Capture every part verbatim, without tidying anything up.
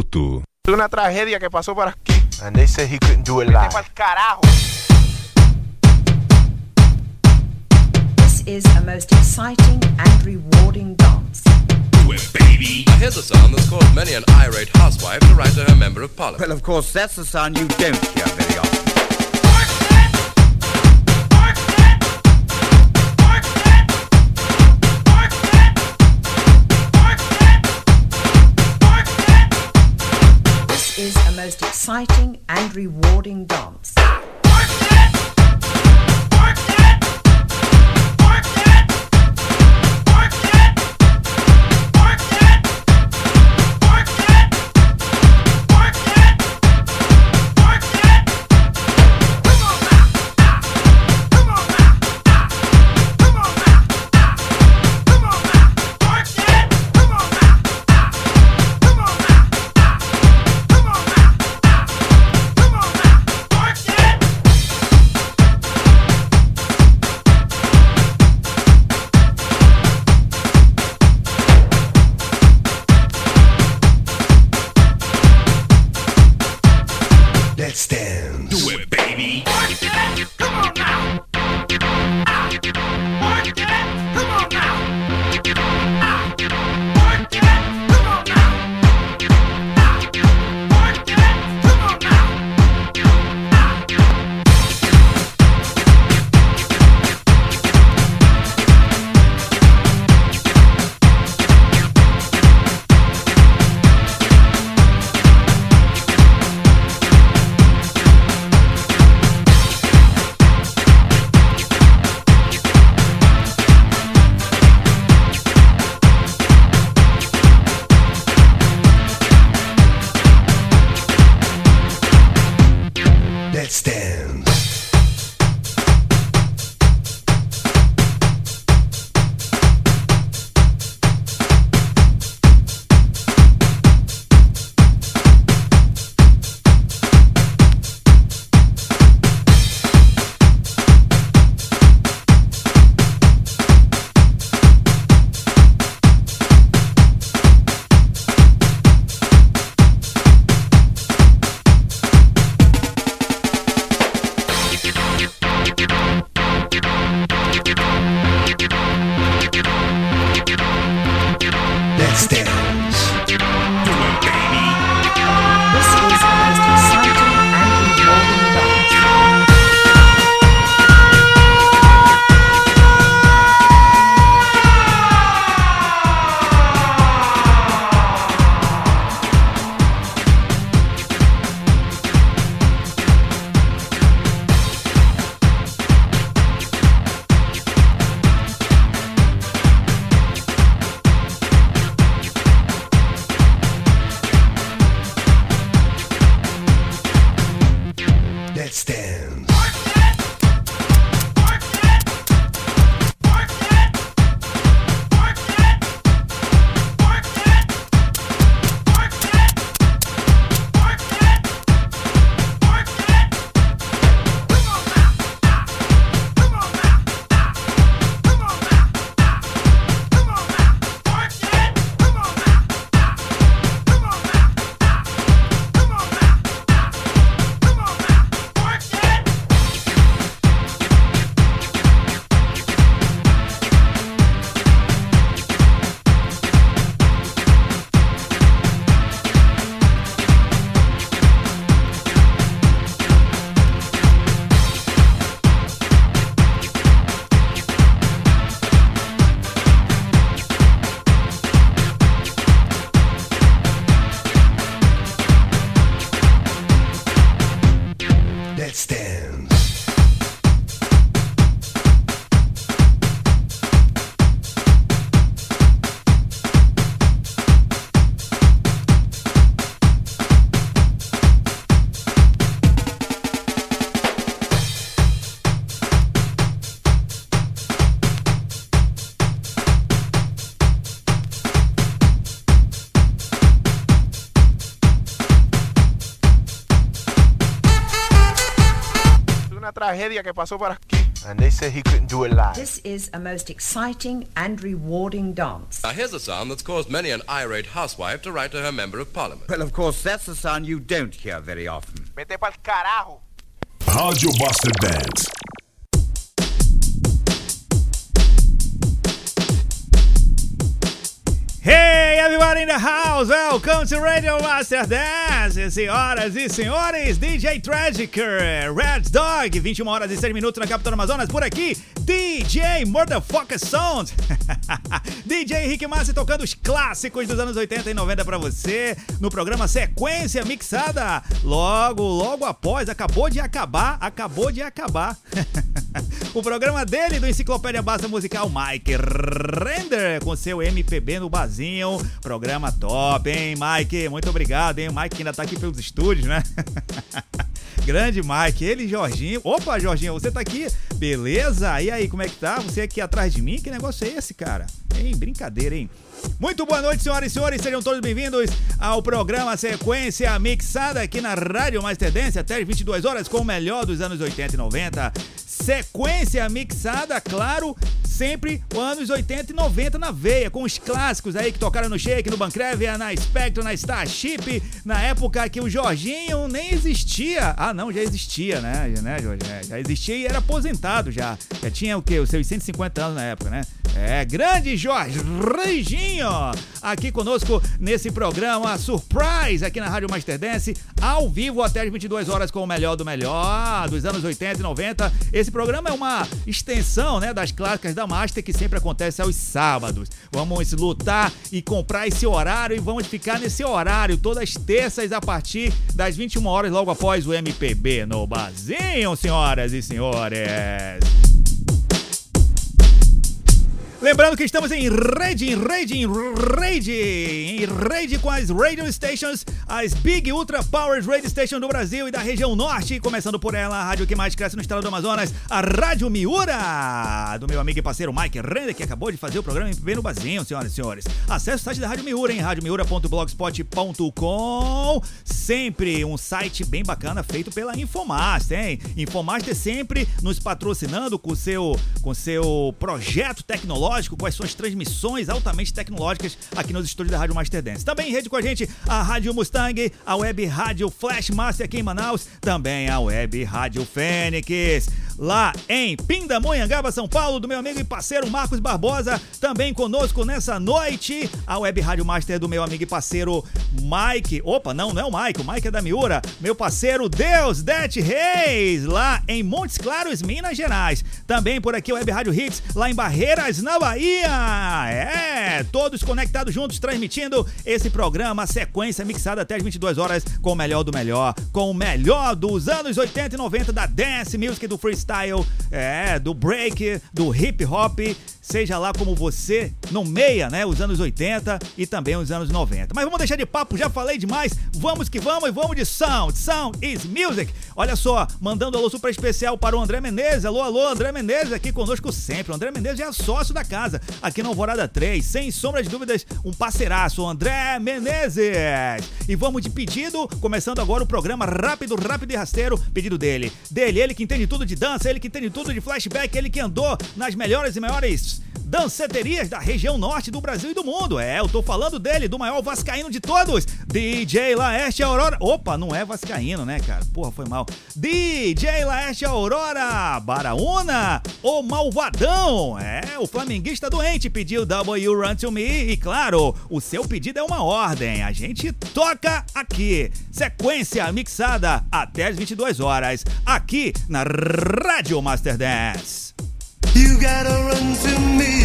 Escuto. Uma tragédia que passou para aqui. And they said he couldn't do it live. This is a most exciting and rewarding dance. Do it, baby. I hear the sound that's caused many an irate housewife to write to her member of parliament. Well, of course, that's the sound you don't hear very often. Is a most exciting and rewarding dance. Tragédia que passou para aqui. And they said he couldn't do it live. This is a most exciting and rewarding dance. Now here's a sound that's caused many an irate housewife to write to her member of parliament. Well, of course, that's a sound you don't hear very often. Mete pa'l carajo. Rádio Master Dance. Hey everybody in the house, welcome to Radio Master dez, senhoras e senhores, D J Tragic, Red Dog, vinte e uma horas e seis minutos na capital do Amazonas, por aqui, D J Motherfucker Sounds, D J Henrique Massi tocando os clássicos dos anos oitenta e noventa pra você, no programa Sequência Mixada, logo, logo após, acabou de acabar, acabou de acabar, o programa dele do Enciclopédia Básica Musical, Mike Render, com seu M P B no Brasil. Programa top, hein, Mike? Muito obrigado, hein? O Mike ainda tá aqui pelos estúdios, né? Grande Mike, ele e Jorginho. Opa, Jorginho, você tá aqui? Beleza? E aí, como é que tá? Você aqui atrás de mim? Que negócio é esse, cara? Hein, brincadeira, hein? Muito boa noite, senhoras e senhores. Sejam todos bem-vindos ao programa Sequência Mixada aqui na Rádio Mais Tendência, até as vinte e duas horas, com o melhor dos anos oitenta e noventa. Sequência Mixada, claro, sempre anos oitenta e noventa na veia, com os clássicos aí que tocaram no Shake, no Bancrevia, na Spectrum, na Starship, na época que o Jorginho nem existia. Ah, não, já existia, né, né Jorginho? Já existia e era aposentado já. Já tinha o quê? Os seus cento e cinquenta anos na época, né? É, grande Jorge Reginho, aqui conosco nesse programa Surprise, aqui na Rádio Master Dance, ao vivo até as vinte e duas horas com o melhor do melhor dos anos oitenta e noventa. Esse programa é uma extensão, né, das clássicas da Master, que sempre acontece aos sábados. Vamos lutar e comprar esse horário e vamos ficar nesse horário todas as terças a partir das vinte e uma horas, logo após o M P B no Barzinho, senhoras e senhores. Lembrando que estamos em rede, em rede, em rede, em rede com as radio stations, as Big Ultra Powered Radio Stations do Brasil e da região norte, começando por ela, a rádio que mais cresce no estado do Amazonas, a Rádio Mioura, do meu amigo e parceiro Mike Renda, que acabou de fazer o programa M P B no Bazinho, senhoras e senhores. Acesse o site da Rádio Mioura, em rádio mioura ponto blogspot ponto com, sempre um site bem bacana feito pela Infomaster, hein? Infomaster sempre nos patrocinando com seu, com seu projeto tecnológico, com as suas transmissões altamente tecnológicas aqui nos estúdios da Rádio Master Dance. Também em rede com a gente a Rádio Mustang, a Web Rádio Flash Master aqui em Manaus, também a Web Rádio Fênix, lá em Pindamonhangaba, São Paulo, do meu amigo e parceiro Marcos Barbosa, também conosco nessa noite, a Web Rádio Master do meu amigo e parceiro Mike, opa, não, não é o Mike, o Mike é da Mioura, meu parceiro Deusdete Reis, lá em Montes Claros, Minas Gerais. Também por aqui a Web Rádio Hits, lá em Barreiras, na Bahia, é, todos conectados juntos, transmitindo esse programa Sequência Mixada até as vinte e duas horas com o melhor do melhor, com o melhor dos anos oitenta e noventa da Dance Music, do Freestyle, é, do Break, do Hip Hop, seja lá como você nomeia, né, os anos oitenta e também os anos noventa. Mas vamos deixar de papo, já falei demais, vamos que vamos e vamos de Sound, Sound is Music. Olha só, mandando um alô super especial para o André Menezes, alô, alô, André Menezes aqui conosco sempre, o André Menezes é sócio da casa, aqui na Alvorada três, sem sombra de dúvidas, um parceiraço, André Menezes. E vamos de pedido, começando agora o programa rápido, rápido e rasteiro, pedido dele, dele, ele que entende tudo de dança, ele que entende tudo de flashback, ele que andou nas melhores e maiores danceterias da região norte do Brasil e do mundo. É, eu tô falando dele, do maior vascaíno de todos, D J Laerte Aurora. Opa, não é vascaíno, né, cara? Porra, foi mal. D J Laerte Aurora Baraúna, o malvadão. É, o flamenguista doente pediu Double You Run To Me. E claro, o seu pedido é uma ordem. A gente toca aqui. Sequência mixada até as vinte e duas horas. Aqui na Rádio Master Dance. You gotta run to me.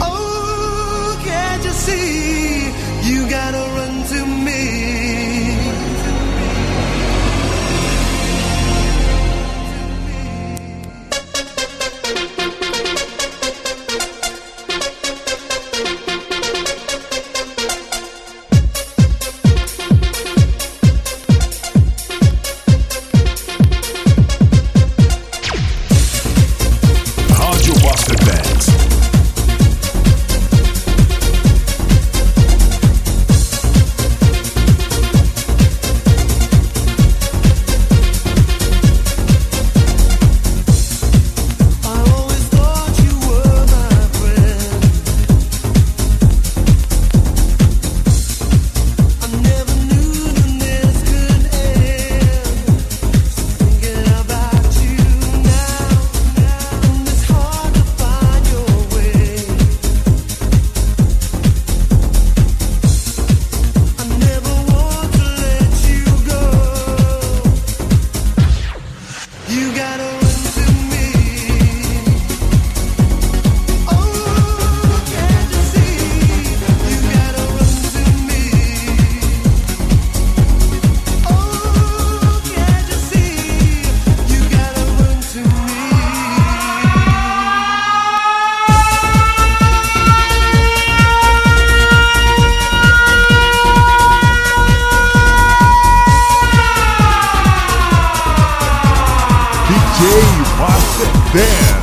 Oh, can't you see? You gotta run to Dance.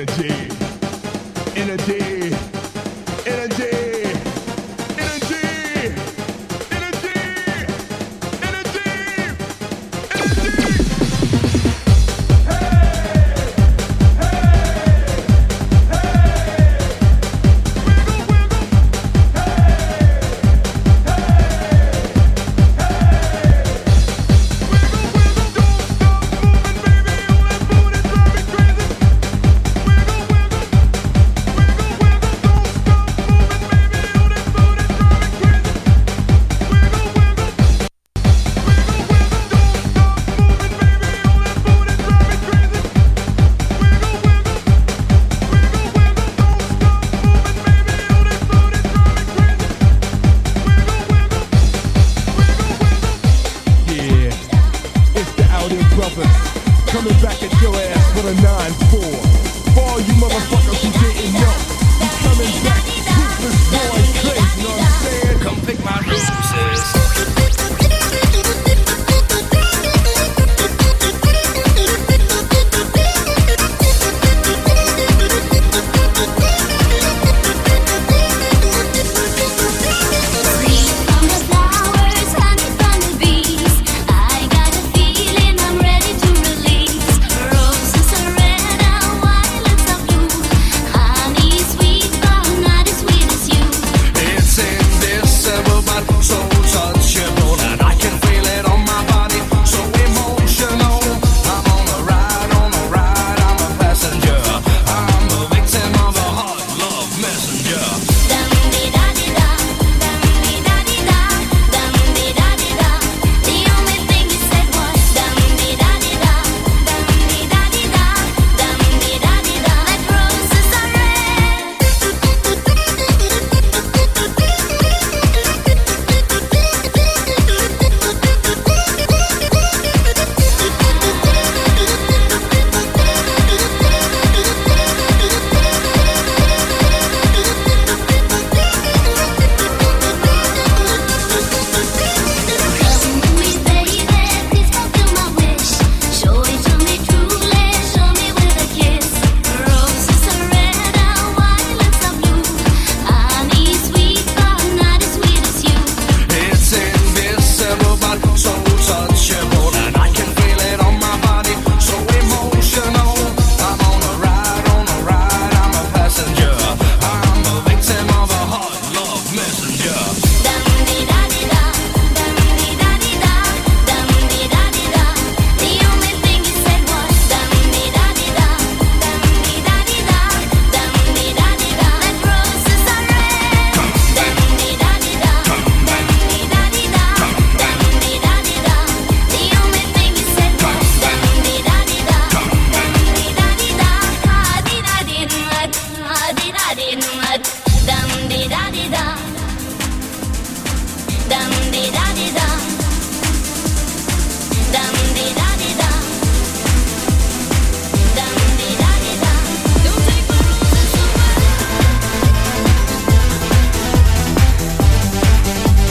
energy, energy, energy, energy, energy, energy, energy. Hey, hey, hey. Wiggle, wiggle. Hey, hey, hey. Wiggle, wiggle. Don't stop moving, baby. All that food is driving me crazy. Wiggle, wiggle. Wiggle, wiggle. Don't stop moving, baby. All that food is driving me crazy. Wiggle, wiggle. Wiggle, wiggle. Don't stop moving, baby. All that food is driving me crazy. Wiggle, wiggle. Wiggle, wiggle. Don't stop moving, baby. All that food is driving me crazy. Wiggle, wiggle. Wiggle, wiggle. Yeah, it's the Outing Brothers coming back at your ass with a nine four. For all you motherfuckers who didn't know, we coming back, ruthless, going crazy, you know what I'm saying? Come pick my roses. It's indescribable, but so touchable, and I can feel it on my body, so emotional. I'm on a ride, on a ride, I'm a passenger. I'm a victim of a hot love messenger. It's indescribable, but so touchable, and I can feel it on my body, so emotional. I'm on a ride, on a ride, I'm a passenger. I'm a victim of a hot love messenger.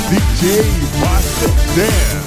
D J Master Dance.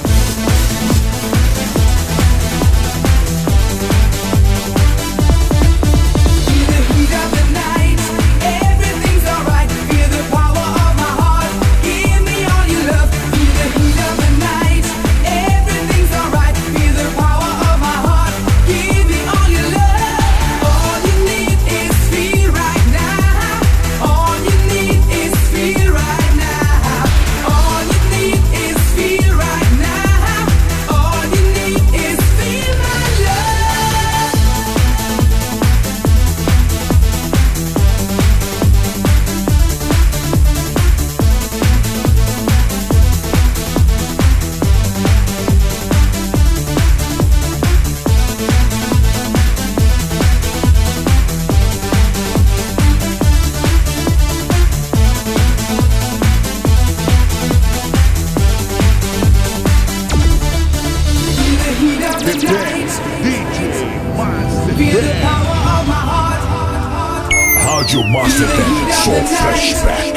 Rádio Master dez, só flashback.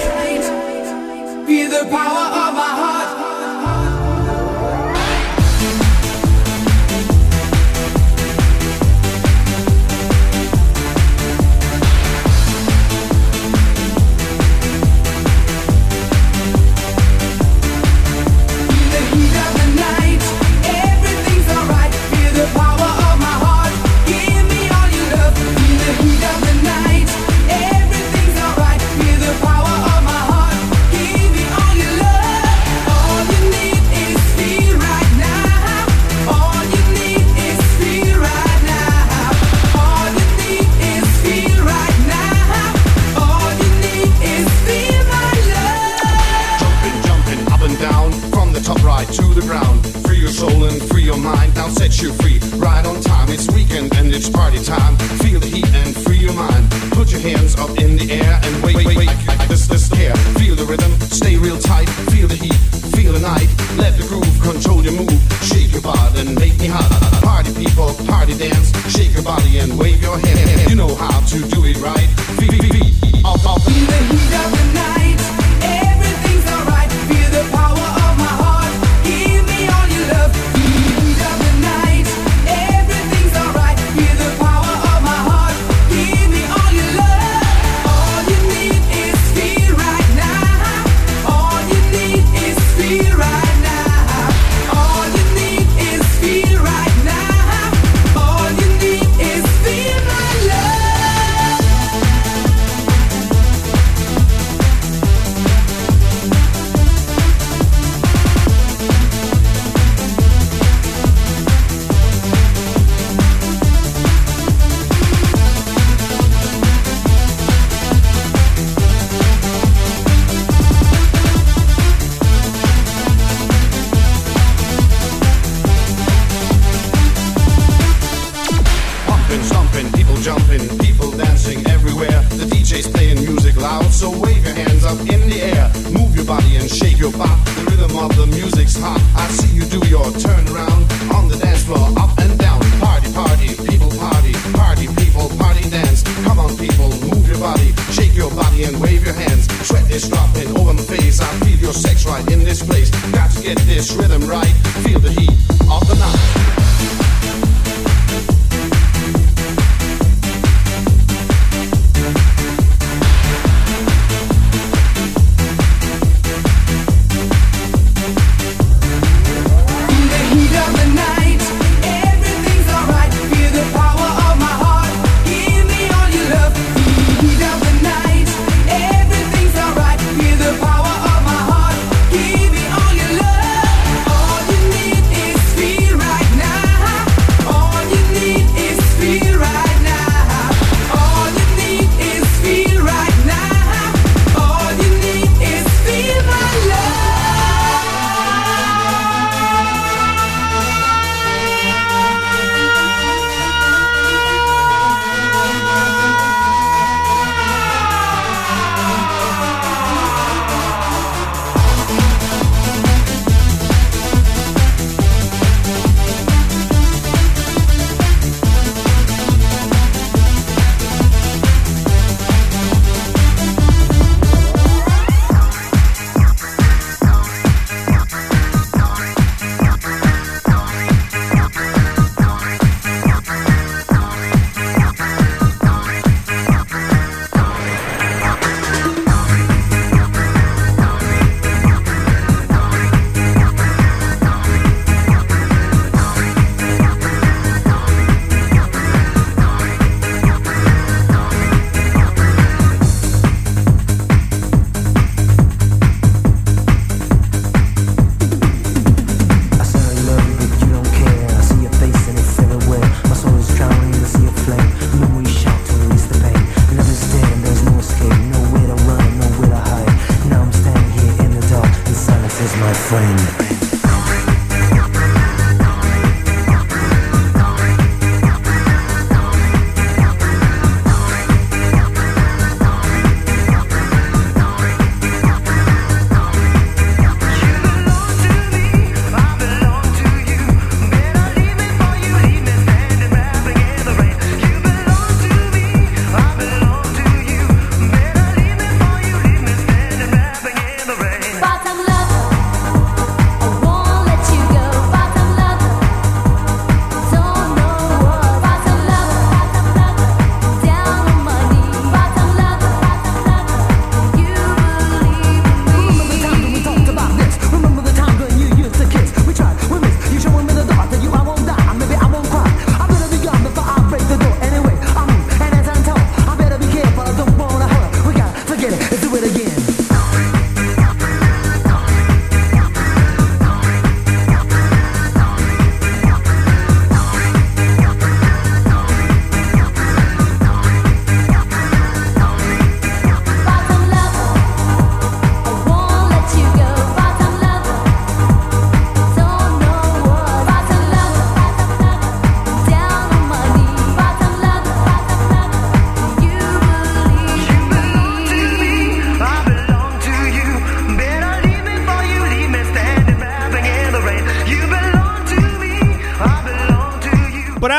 Feel the power of my heart. body and wave your head. You know how to do it right. I'll, I'll be the heat of the night. Everything's alright. Feel the power of my heart. Give me all your love. Be the heat of the night. Everything's alright. Feel the power of my heart. Give me all your love. All you need is feel right now. All you need is feel right.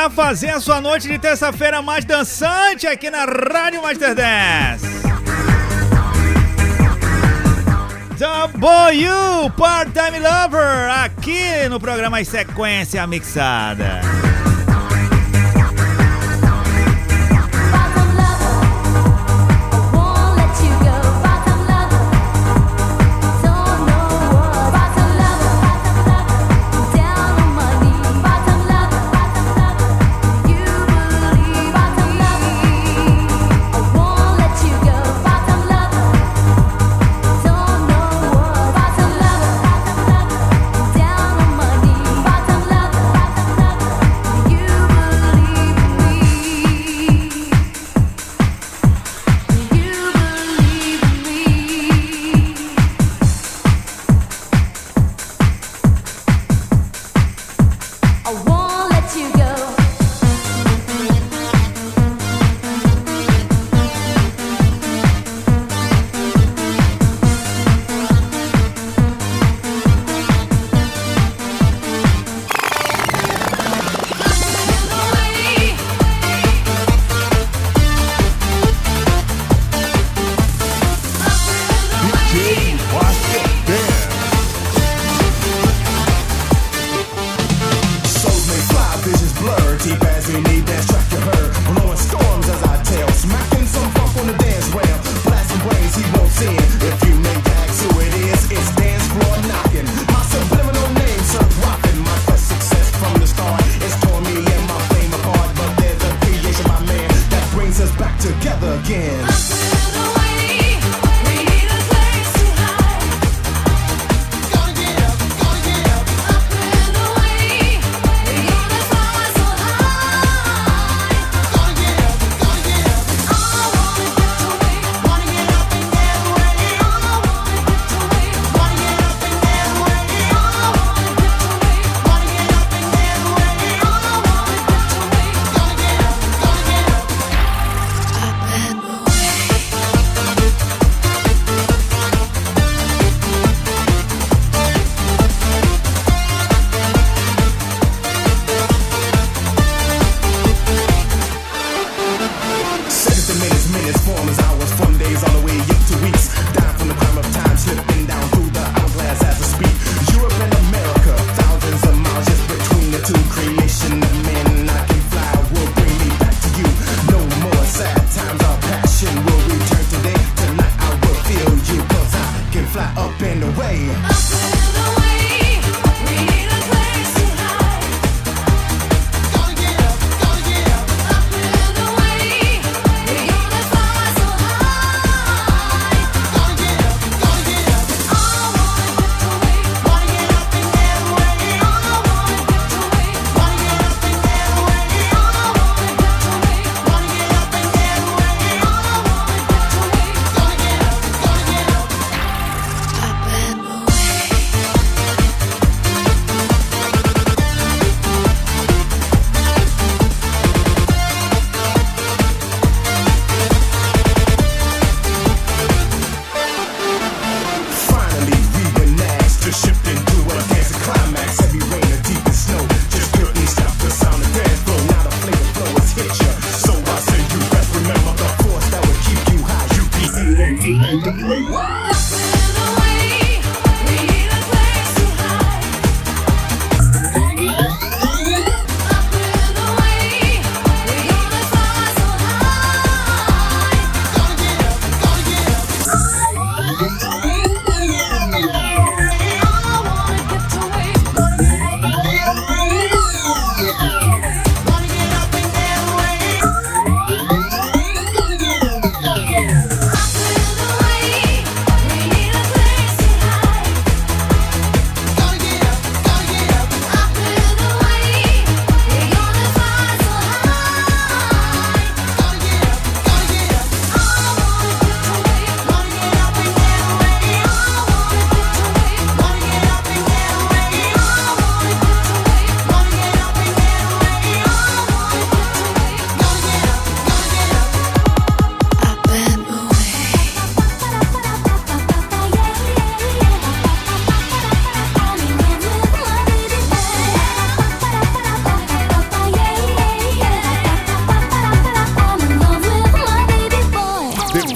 para fazer a sua noite de terça-feira mais dançante aqui na Rádio Master dez. W Part-Time Lover, aqui no programa Sequência Mixada.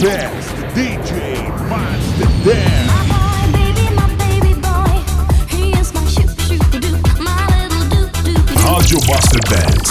best D J Master dez. Rádio Master dez.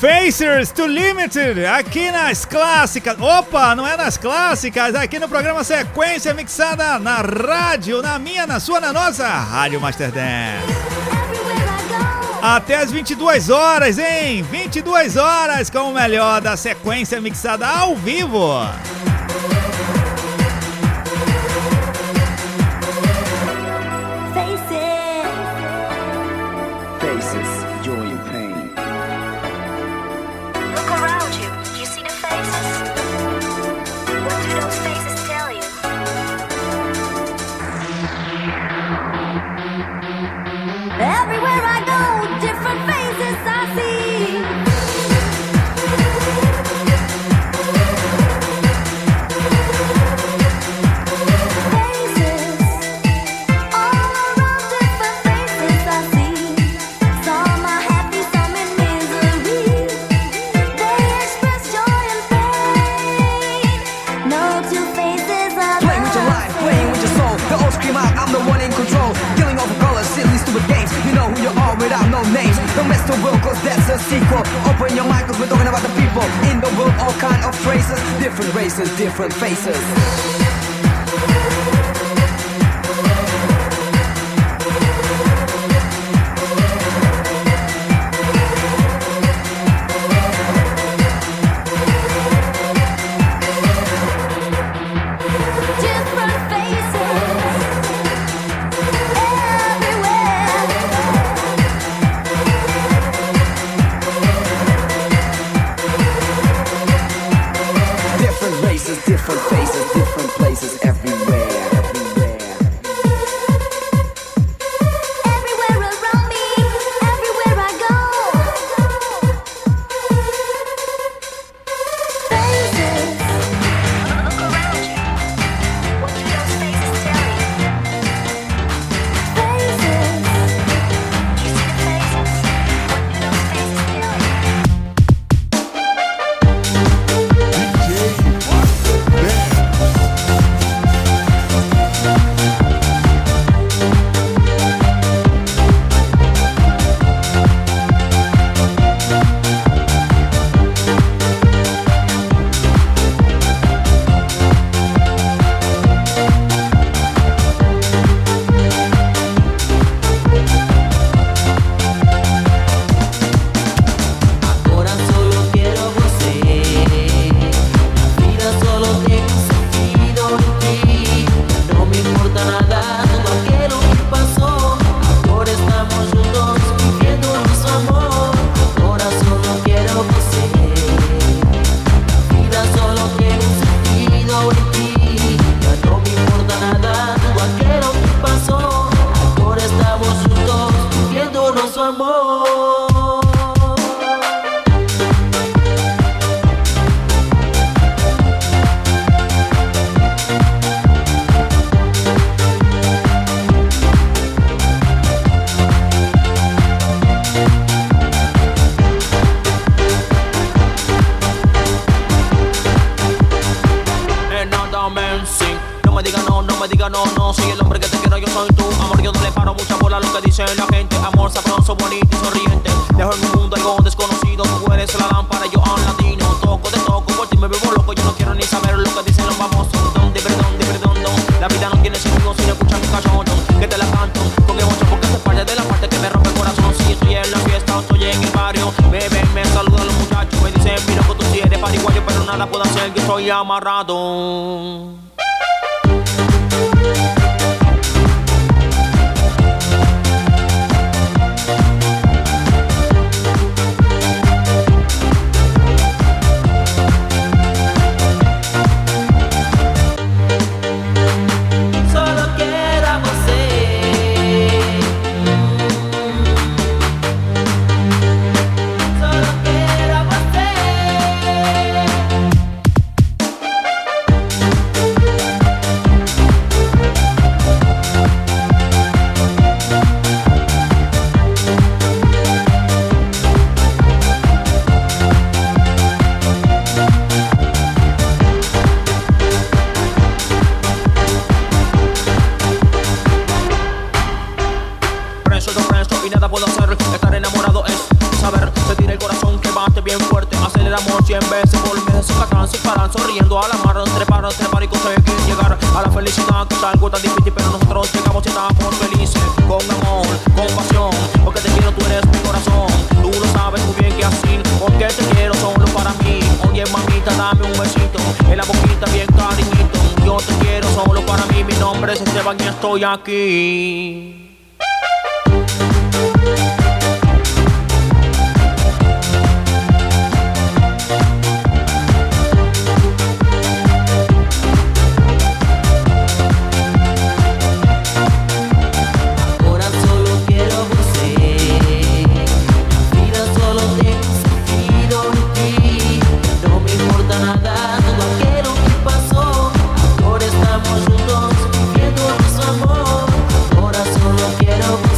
Facers to Limited, aqui nas clássicas, opa, não é nas clássicas, aqui no programa Sequência Mixada, na rádio, na minha, na sua, na nossa, Rádio Master dez. Até as vinte e duas horas, hein? vinte e duas horas com o melhor da Sequência Mixada ao vivo. Everywhere I go, different faces I see. sequel. Open your mic, 'cause we're talking about the people in the world, all kind of phrases, different races, different faces. Aqui agora solo quero você, a vida solo tem sentido em ti, não me importa nada. Agora solo quero você.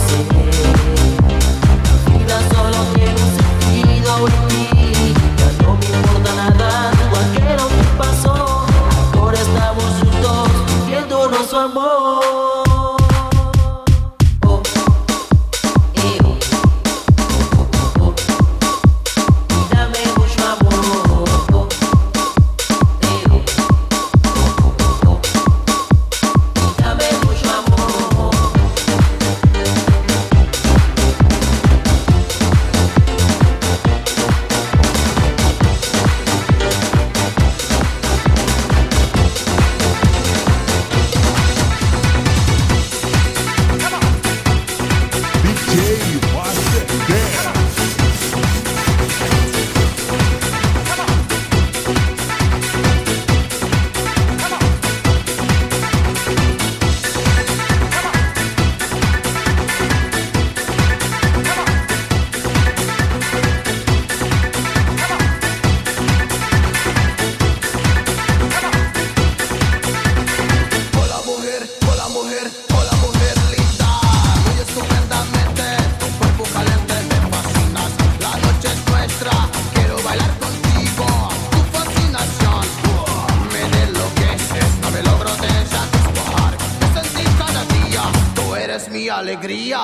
alegría.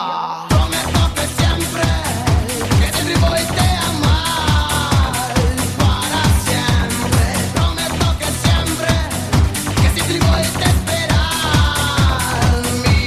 No me toques siempre, que siempre voy a te amar para siempre. No me toques siempre, que siempre voy a te esperar, mi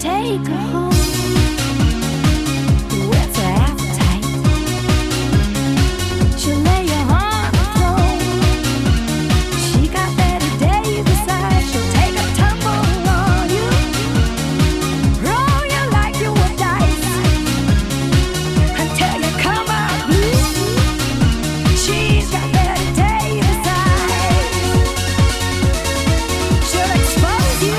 take her home. Where's her appetite? She'll lay her on the floor. She got Bette Davis eyes. She'll take a tumble on you, roll you like you were dice, until you come out blue. She's got Bette Davis eyes. She'll expose you.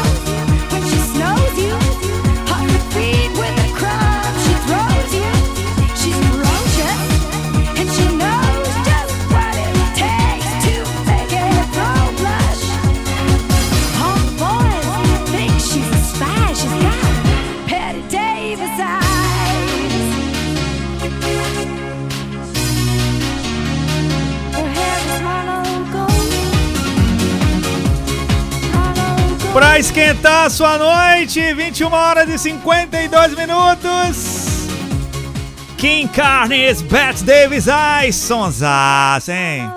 Pra esquentar a sua noite, vinte e uma horas e cinquenta e dois minutos. Kim Carnes, Bette Davis, ai, sonsaço, hein?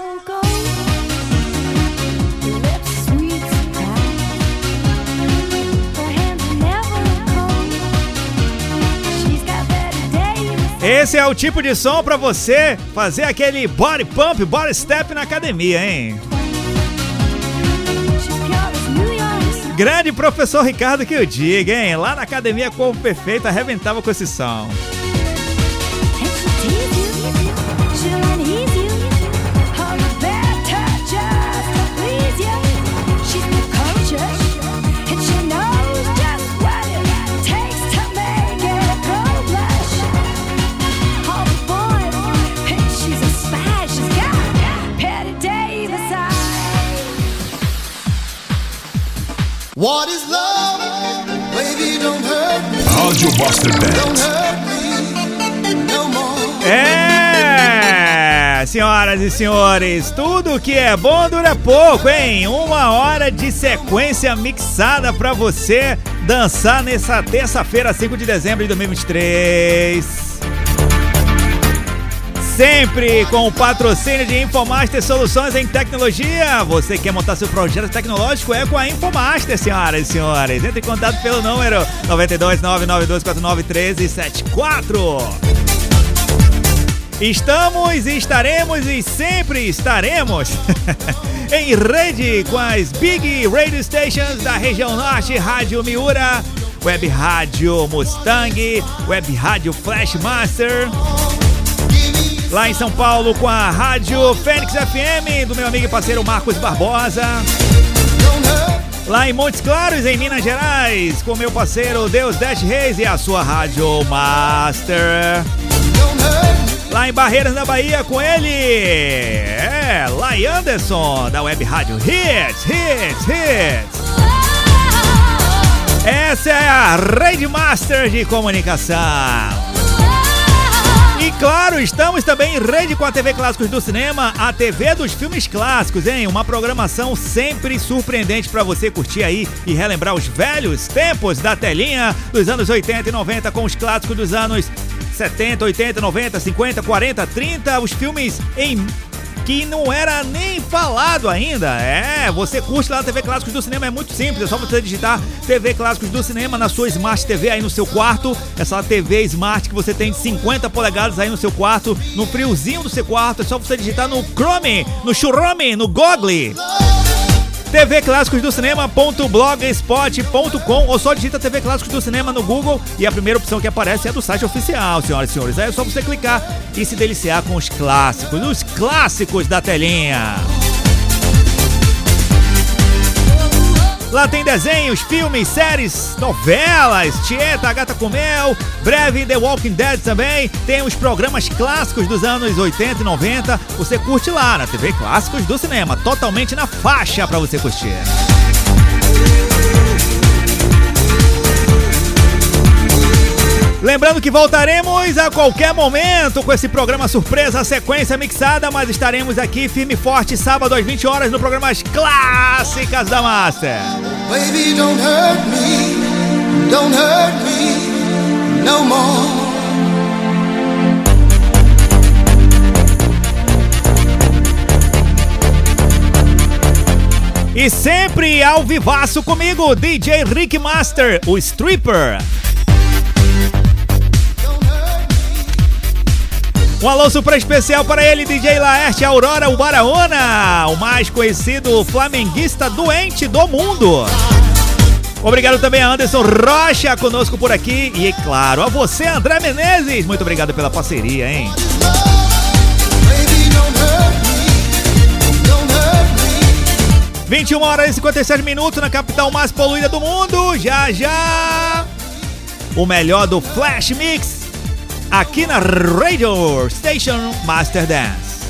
Esse é o tipo de som pra você fazer aquele body pump, body step na academia, hein? Grande professor Ricardo que eu diga, hein? Lá na academia Corpo Perfeito arrebentava com esse som. What is love? Baby, don't hurt me. Rádio Master dez. Don't hurt me no more. É, senhoras e senhores, tudo que é bom dura pouco, hein? Uma hora de sequência mixada pra você dançar nessa terça-feira, cinco de dezembro de dois mil e vinte e três. Sempre com o patrocínio de Infomaster Soluções em Tecnologia. Você quer montar seu projeto tecnológico? É com a Infomaster, senhoras e senhores. Entre em contato pelo número nove dois nove nove dois quatro nove um três sete quatro. Estamos, estaremos e sempre estaremos em rede com as Big Radio Stations da região norte, Rádio Mioura, Web Rádio Mustang, Web Rádio Flash Master. Lá em São Paulo com a Rádio Fênix F M, do meu amigo e parceiro Marcos Barbosa. Lá em Montes Claros, em Minas Gerais, com meu parceiro Deusdete Reis e a sua Rádio Master. Lá em Barreiras, na Bahia, com ele, é, Lai Anderson, da Web Rádio Hits, Hits, Hits. Essa é a Rede Master de Comunicação. E claro, estamos também em rede com a T V Clássicos do Cinema, a T V dos Filmes Clássicos, hein? Uma programação sempre surpreendente para você curtir aí e relembrar os velhos tempos da telinha dos anos oitenta e noventa com os clássicos dos anos setenta, oitenta, noventa, cinquenta, quarenta, trinta, os filmes em... que não era nem falado ainda. É, você curte lá na T V Clássicos do Cinema, é muito simples, é só você digitar T V Clássicos do Cinema na sua Smart T V aí no seu quarto, essa T V Smart que você tem de cinquenta polegadas aí no seu quarto, no friozinho do seu quarto, é só você digitar no Chrome, no Chrome, no Google. T V Clássicos do Cinema.blogspot ponto com ou só digita T V Clássicos do Cinema no Google e a primeira opção que aparece é do site oficial, senhoras e senhores. Aí é só você clicar e se deliciar com os clássicos, os clássicos da telinha. Lá tem desenhos, filmes, séries, novelas, Tieta, Gata Comeu, breve The Walking Dead também. Tem os programas clássicos dos anos oitenta e noventa. Você curte lá na T V Clássicos do Cinema, totalmente na faixa pra você curtir. Lembrando que voltaremos a qualquer momento com esse programa surpresa, a sequência mixada, mas estaremos aqui firme e forte sábado às vinte horas no programa As Clássicas da Master. Baby, don't hurt me, don't hurt me no more. E E sempre ao vivaço comigo, D J Henrique Master, o stripper. Um alô super especial para ele, D J Laerte Aurora Baraúna, o mais conhecido flamenguista doente do mundo. Obrigado também a Anderson Rocha, conosco por aqui. E, claro, a você, André Menezes. Muito obrigado pela parceria, hein? vinte e uma horas e cinquenta e sete minutos na capital mais poluída do mundo. Já, já. O melhor do Flash Mix. Aqui na Radio Station Master Dance.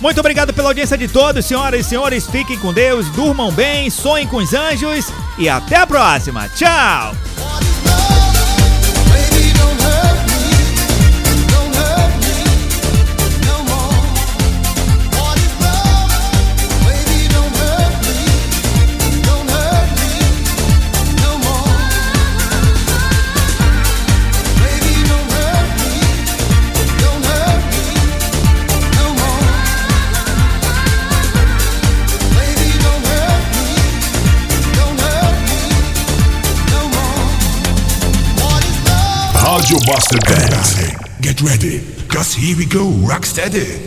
Muito obrigado pela audiência de todos, senhoras e senhores. Fiquem com Deus, durmam bem, sonhem com os anjos e até a próxima. Tchau! Your Master Dance. Get ready, cause here we go, rock steady.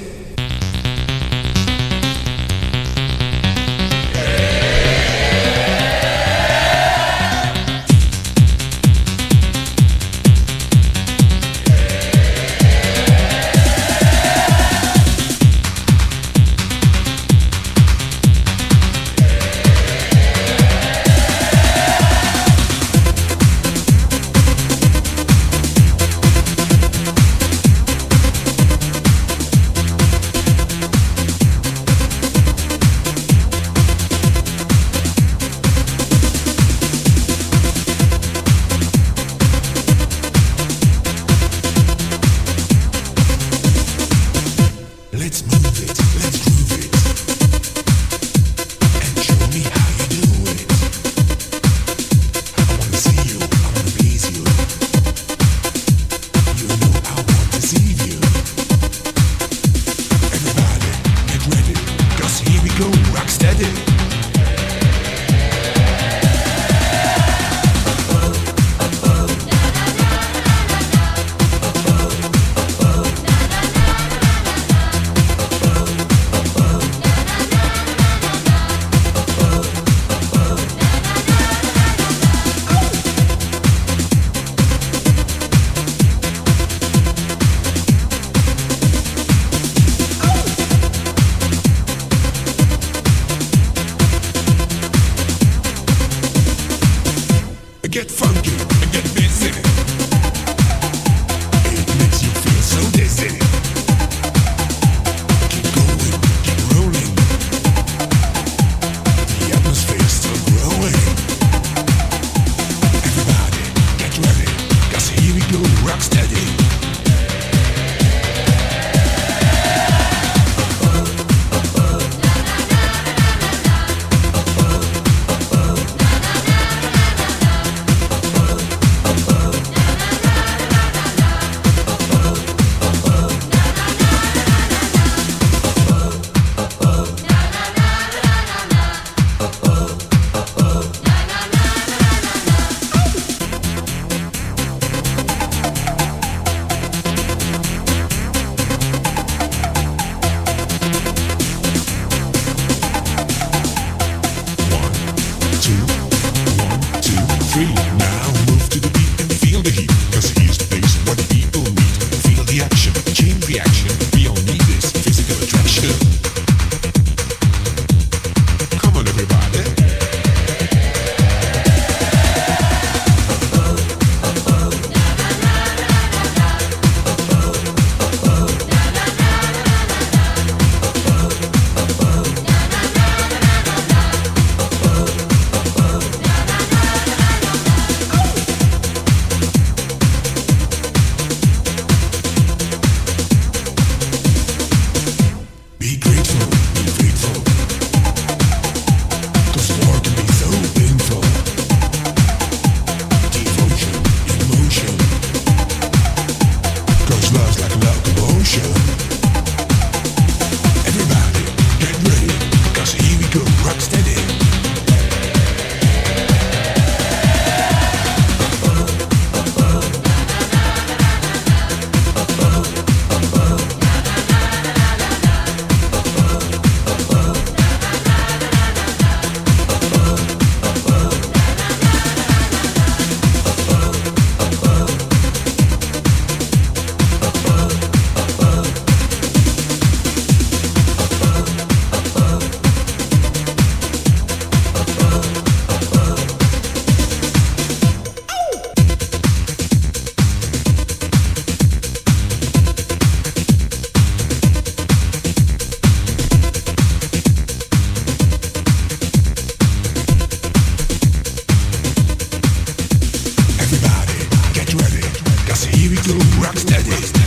Rocksteady.